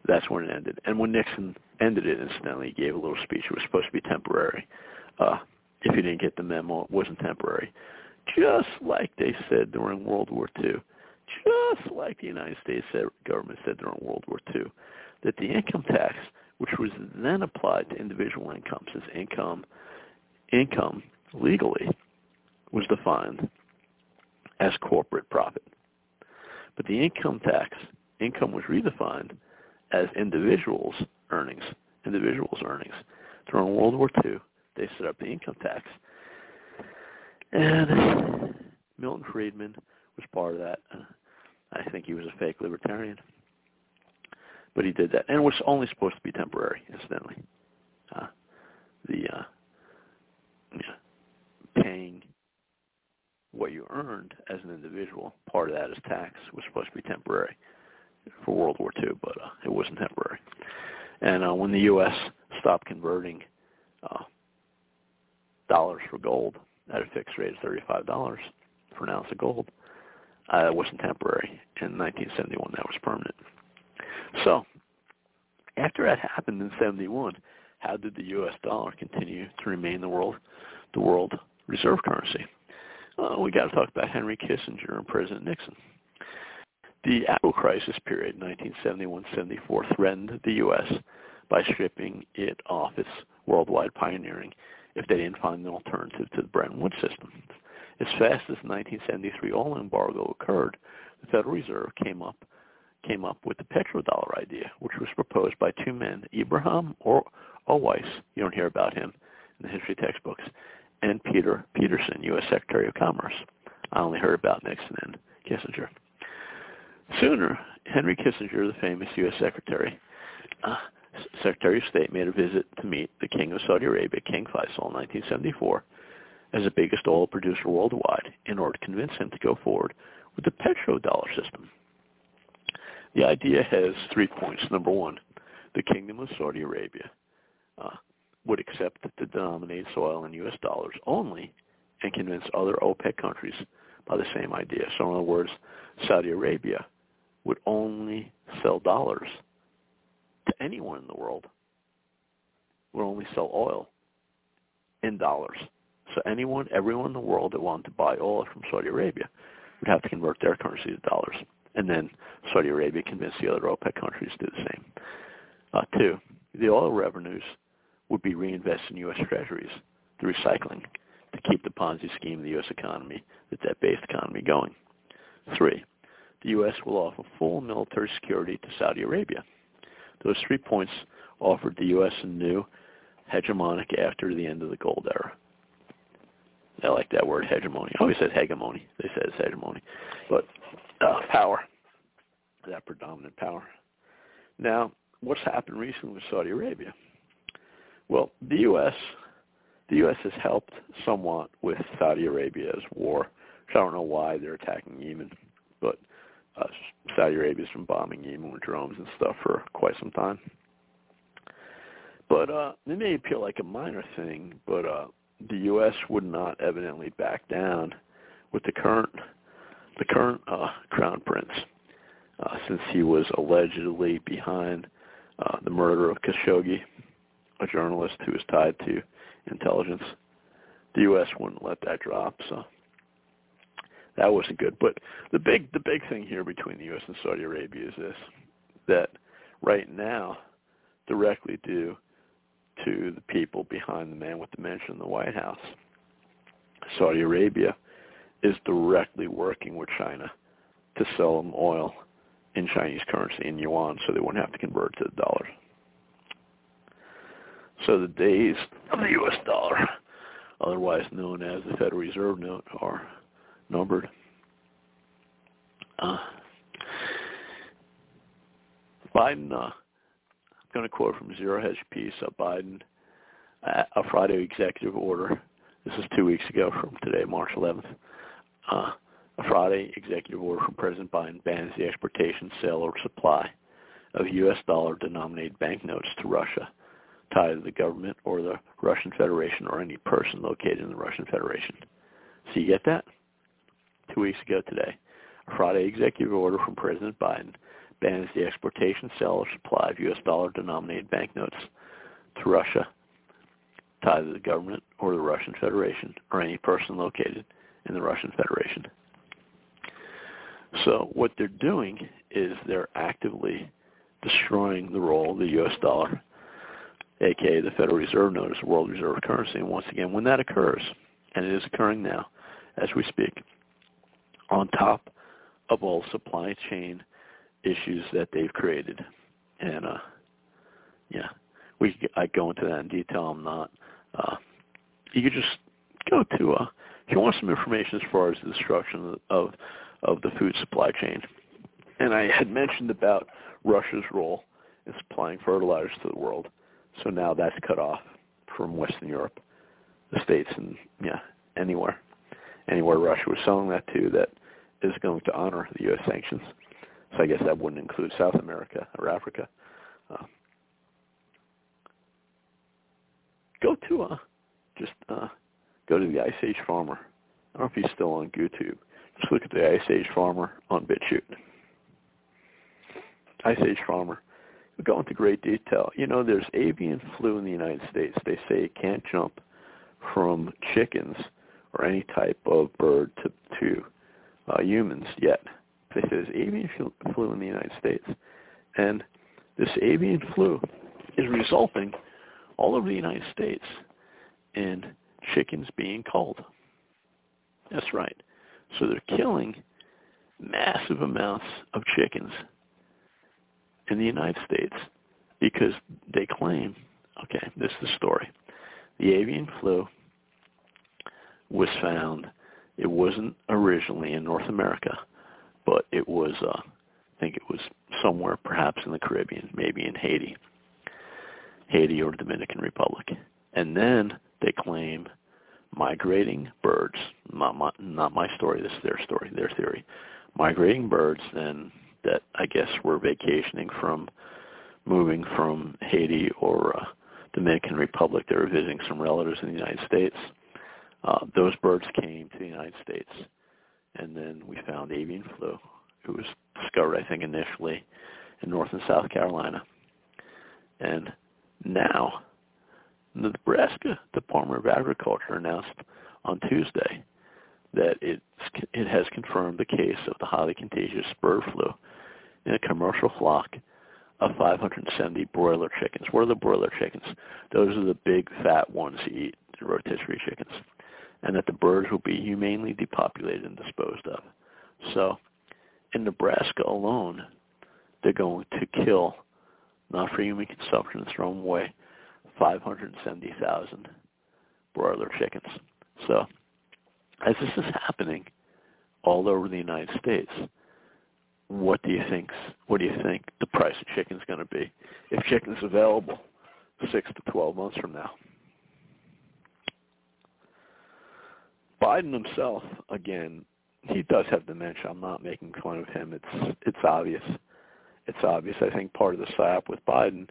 That's when it ended. And when Nixon ended it, incidentally, he gave a little speech. It was supposed to be temporary. If you didn't get the memo, it wasn't temporary. Just like they said during World War II, just like the United States government said during World War II, that the income tax, which was then applied to individual incomes as income legally, was defined as corporate profit. But the income tax, income was redefined as individuals' earnings. During World War II, they set up the income tax. And Milton Friedman was part of that. I think he was a fake libertarian. But he did that. And it was only supposed to be temporary, incidentally. Paying what you earned as an individual, part of that is tax, was supposed to be temporary for World War II, but it wasn't temporary. And when the U.S. stopped converting dollars for gold at a fixed rate of $35 for an ounce of gold, it wasn't temporary. In 1971, that was permanent. So after that happened in 71, how did the U.S. dollar continue to remain the world reserve currency? We got to talk about Henry Kissinger and President Nixon. The Apple crisis period, 1971-74, threatened the U.S. by stripping it off its worldwide pioneering if they didn't find an alternative to the Bretton Woods system. As fast as the 1973 oil embargo occurred, the Federal Reserve came up with the petrodollar idea, which was proposed by two men, Abraham Oweiss, you don't hear about him in the history textbooks, and Peter Peterson, U.S. Secretary of Commerce. I only heard about Nixon and Kissinger. Sooner, Henry Kissinger, the famous U.S. Secretary of State, made a visit to meet the King of Saudi Arabia, King Faisal, in 1974, as the biggest oil producer worldwide, in order to convince him to go forward with the petrodollar system. The idea has 3 points. Number one, the Kingdom of Saudi Arabia would accept the denominated oil in U.S. dollars only and convince other OPEC countries by the same idea. So in other words, Saudi Arabia would only sell dollars to anyone in the world, would only sell oil in dollars. So everyone in the world that wanted to buy oil from Saudi Arabia would have to convert their currency to dollars. And then Saudi Arabia convinced the other OPEC countries to do the same. Two, the oil revenues would be reinvested in U.S. treasuries through recycling to keep the Ponzi scheme of the U.S. economy, the debt-based economy, going. Three, the U.S. will offer full military security to Saudi Arabia. Those 3 points offered the U.S. a new hegemonic after the end of the gold era. I like that word, hegemony. I always said hegemony. They said it's hegemony. But power, that predominant power. Now, what's happened recently with Saudi Arabia? Well, the U.S. has helped somewhat with Saudi Arabia's war. So I don't know why they're attacking Yemen, but Saudi Arabia's been bombing Yemen with drones and stuff for quite some time. But it may appear like a minor thing, but the U.S. would not evidently back down with the current crown prince, since he was allegedly behind the murder of Khashoggi, a journalist who was tied to intelligence. The U.S. wouldn't let that drop, so that wasn't good. But the big thing here between the U.S. and Saudi Arabia is this, that right now, directly due to the people behind the man with dementia in the White House, Saudi Arabia is directly working with China to sell them oil in Chinese currency, in yuan, so they wouldn't have to convert to the dollar. So the days of the U.S. dollar, otherwise known as the Federal Reserve note, are numbered. Biden, I'm going to quote from Zero Hedge Peace, Biden, a Friday executive order. This is 2 weeks ago from today, March 11th. A Friday executive order from President Biden bans the exportation, sale, or supply of U.S. dollar-denominated banknotes to Russia, tied to the government or the Russian Federation or any person located in the Russian Federation. So you get that? 2 weeks ago today, a Friday executive order from President Biden bans the exportation, sale, or supply of U.S. dollar-denominated banknotes to Russia, tied to the government or the Russian Federation or any person located in the Russian Federation. So what they're doing is they're actively destroying the role of the U.S. dollar, a.k.a. the Federal Reserve note as the world reserve currency. And once again, when that occurs, and it is occurring now as we speak, on top of all supply chain issues that they've created. And, I go into that in detail. I'm not. You could just go to, if you want some information as far as the destruction of the food supply chain. And I had mentioned about Russia's role in supplying fertilizers to the world. So now that's cut off from Western Europe, the States, and anywhere Russia was selling that to that is going to honor the U.S. sanctions. So I guess that wouldn't include South America or Africa. Go to the Ice Age Farmer. I don't know if he's still on YouTube. Just look at the Ice Age Farmer on BitChute. Ice Age Farmer. We go into great detail. You know, there's avian flu in the United States. They say it can't jump from chickens or any type of bird to humans yet. They say there's avian flu in the United States. And this avian flu is resulting all over the United States in chickens being culled. That's right. So they're killing massive amounts of chickens in the United States because they claim, okay, this is the story. The avian flu was found. It wasn't originally in North America, but it was, I think it was somewhere perhaps in the Caribbean, maybe in Haiti or the Dominican Republic. And then they claim migrating birds, not my story, this is their story, their theory, migrating birds then that I guess were vacationing from, moving from Haiti or Dominican Republic, they were visiting some relatives in the United States. Those birds came to the United States, and then we found avian flu. It was discovered, I think, initially in North and South Carolina. And now the Nebraska Department of Agriculture announced on Tuesday that it has confirmed the case of the highly contagious bird flu in a commercial flock of 570 broiler chickens. What are the broiler chickens? Those are the big fat ones you eat, the rotisserie chickens, and that the birds will be humanely depopulated and disposed of. So in Nebraska alone, they're going to kill, not for human consumption, throw them away, 570,000 broiler chickens. So as this is happening all over the United States, what do you think the price of chicken is going to be if chicken is available 6 to 12 months from now? Biden himself, again, he does have dementia. I'm not making fun of him. It's obvious. It's obvious. I think part of the psyop with Biden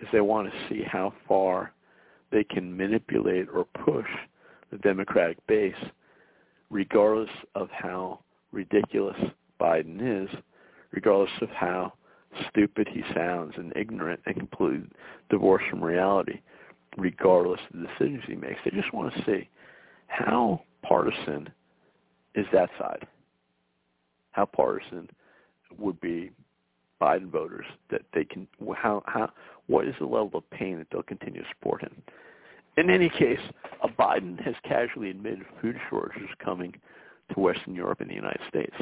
is they want to see how far they can manipulate or push the Democratic base, regardless of how ridiculous Biden is, regardless of how stupid he sounds and ignorant and completely divorced from reality, regardless of the decisions he makes. They just want to see how partisan is that side. How partisan would be Biden voters that they can, what is the level of pain that they'll continue to support him? In any case, Biden has casually admitted food shortages coming to Western Europe and the United States.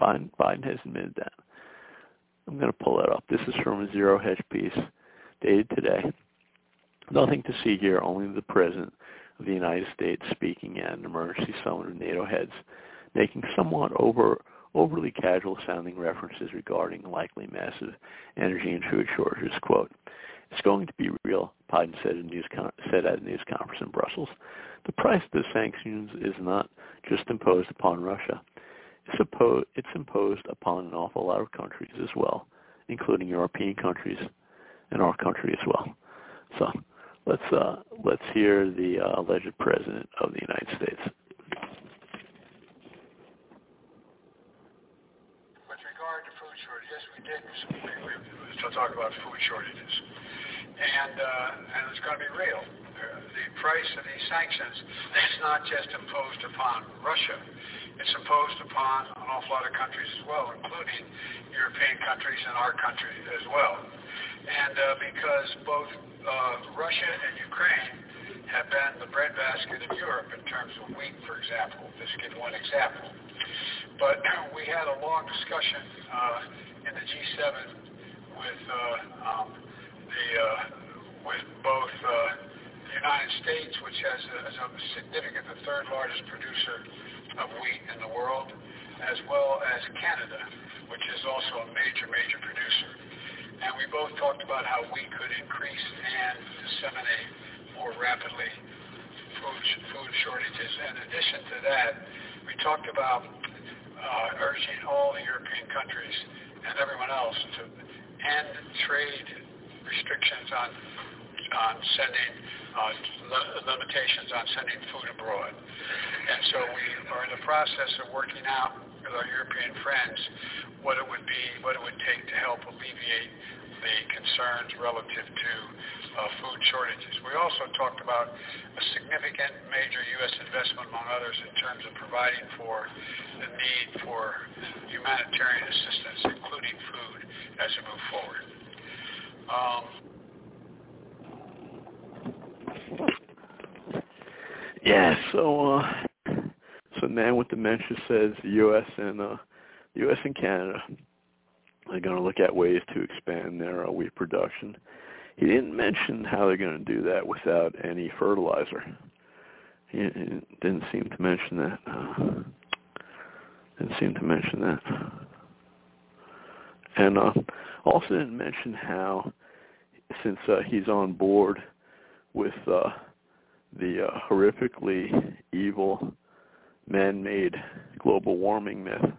Biden has admitted that. I'm going to pull that up. This is from a Zero Hedge piece dated today. Nothing to see here, only the President of the United States speaking at an emergency summit of NATO heads, making somewhat overly casual-sounding references regarding likely massive energy and food shortages, quote, "It's going to be real," Biden said at a news conference in Brussels. "The price of the sanctions is not just imposed upon Russia. It's imposed upon an awful lot of countries as well, including European countries and our country as well." So let's hear the alleged President of the United States. With regard to food shortages, yes, we still talk about food shortages. And it's going to be real. The price of these sanctions is not just imposed upon Russia. It's imposed upon an awful lot of countries as well, including European countries and our country as well. And because both Russia and Ukraine have been the breadbasket of Europe in terms of wheat, for example, just give one example. But we had a long discussion in the G7 with both the United States, which has the third largest producer of wheat in the world, as well as Canada, which is also a major, major producer. And we both talked about how we could increase and disseminate more rapidly food shortages. In addition to that, we talked about urging all the European countries and everyone else to end trade restrictions on sending limitations on sending food abroad. And so we are in the process of working out with our European friends what it would take to help alleviate the concerns relative to food shortages. We also talked about a significant major U.S. investment, among others, in terms of providing for the need for humanitarian assistance, including food, as we move forward. So Man with Dementia says the U.S. and Canada are going to look at ways to expand their wheat production. He didn't mention how they're going to do that without any fertilizer. He didn't seem to mention that. And also didn't mention how, since he's on board with the horrifically evil man-made global warming myth.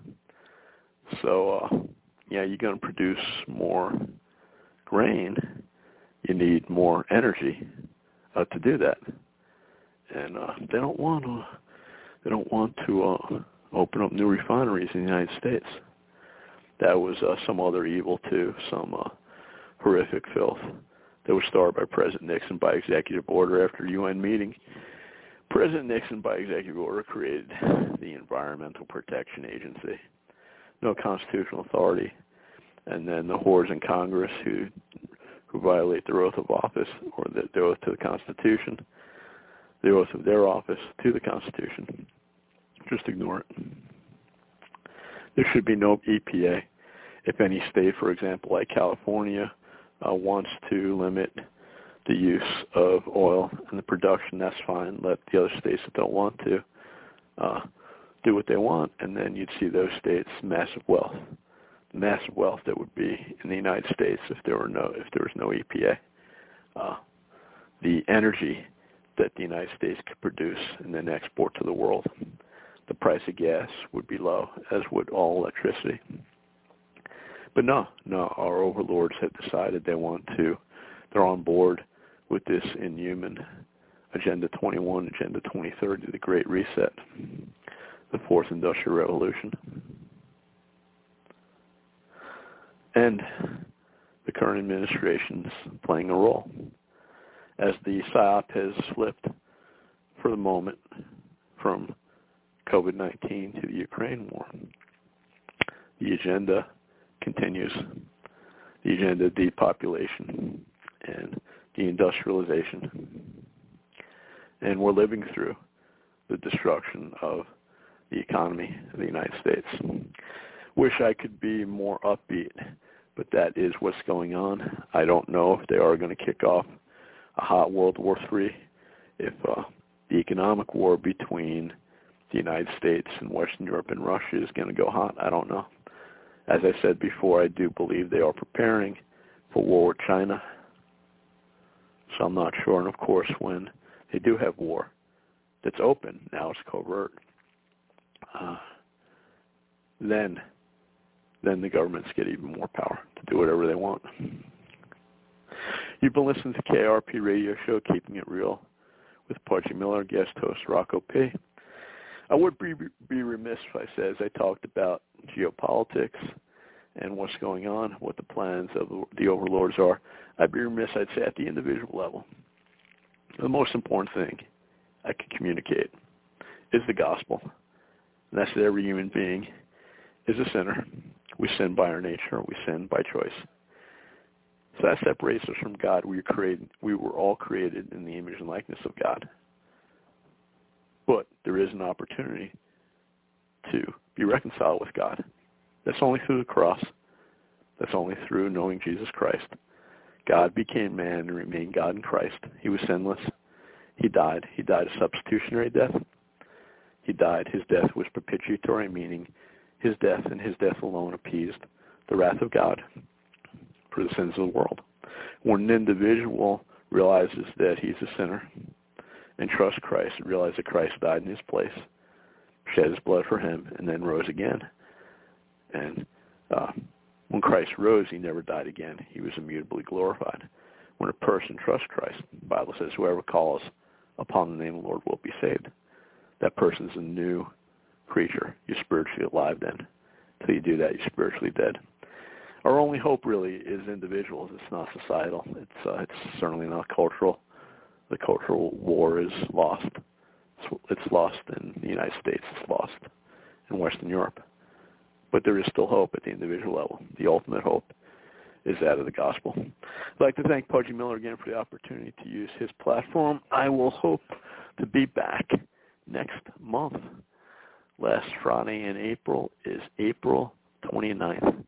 So, you're going to produce more grain. You need more energy to do that, and they don't want to open up new refineries in the United States. That was some other evil too, some horrific filth that was started by President Nixon by executive order after a UN meeting. President Nixon, by executive order, created the Environmental Protection Agency, no constitutional authority, and then the whores in Congress who violate their oath of office or the oath to the Constitution, the oath of their office to the Constitution. Just ignore it. There should be no EPA. If any state, for example, like California, wants to limit the use of oil and the production, that's fine. Let the other states that don't want to do what they want, and then you'd see those states massive wealth that would be in the United States if there was no EPA. The energy that the United States could produce and then export to the world, the price of gas would be low, as would all electricity. But no, our overlords have decided they're on board with this inhuman Agenda 21, Agenda 2030, the Great Reset, the Fourth Industrial Revolution, and the current administration's playing a role, as the Psyop has slipped for the moment from COVID-19 to the Ukraine war. The agenda continues, the agenda of depopulation and deindustrialization, and we're living through the destruction of the economy of the United States. Wish I could be more upbeat, but that is what's going on. I don't know if they are going to kick off a hot World War III, if the economic war between the United States and Western Europe and Russia is going to go hot. I don't know. As I said before, I do believe they are preparing for war with China, so I'm not sure. And of course, when they do have war that's open, now it's covert, then the governments get even more power to do whatever they want. You've been listening to KRP Radio Show, Keeping It Real, with Pudgy Miller, guest host Rocco P. I would be remiss if I said, as I talked about geopolitics and what's going on, what the plans of the overlords are, I'd be remiss, I'd say, at the individual level, the most important thing I could communicate is the gospel and that's that every human being is a sinner. We sin by our nature. We sin by choice. So that separates us from God. We were all created in the image and likeness of God. But there is an opportunity to be reconciled with God. That's only through the cross. That's only through knowing Jesus Christ. God became man and remained God in Christ. He was sinless. He died. He died a substitutionary death. He died. His death was propitiatory, meaning his death and his death alone appeased the wrath of God for the sins of the world. When an individual realizes that he's a sinner and trusts Christ and realizes that Christ died in his place, shed his blood for him, and then rose again. And when Christ rose, he never died again. He was immutably glorified. When a person trusts Christ, the Bible says, whoever calls upon the name of the Lord will be saved. That person's a new creature. You're spiritually alive then. Until you do that, you're spiritually dead. Our only hope really is individuals. It's not societal. It's certainly not cultural. The cultural war is lost. It's lost in the United States. It's lost in Western Europe. But there is still hope at the individual level. The ultimate hope is that of the gospel. I'd like to thank Pudgy Miller again for the opportunity to use his platform. I will hope to be back next month. Last Friday in April is April 29th.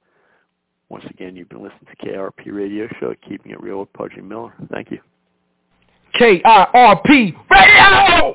Once again, you've been listening to KRP Radio Show, Keeping It Real with Pudgy Miller. Thank you. KIRP Radio!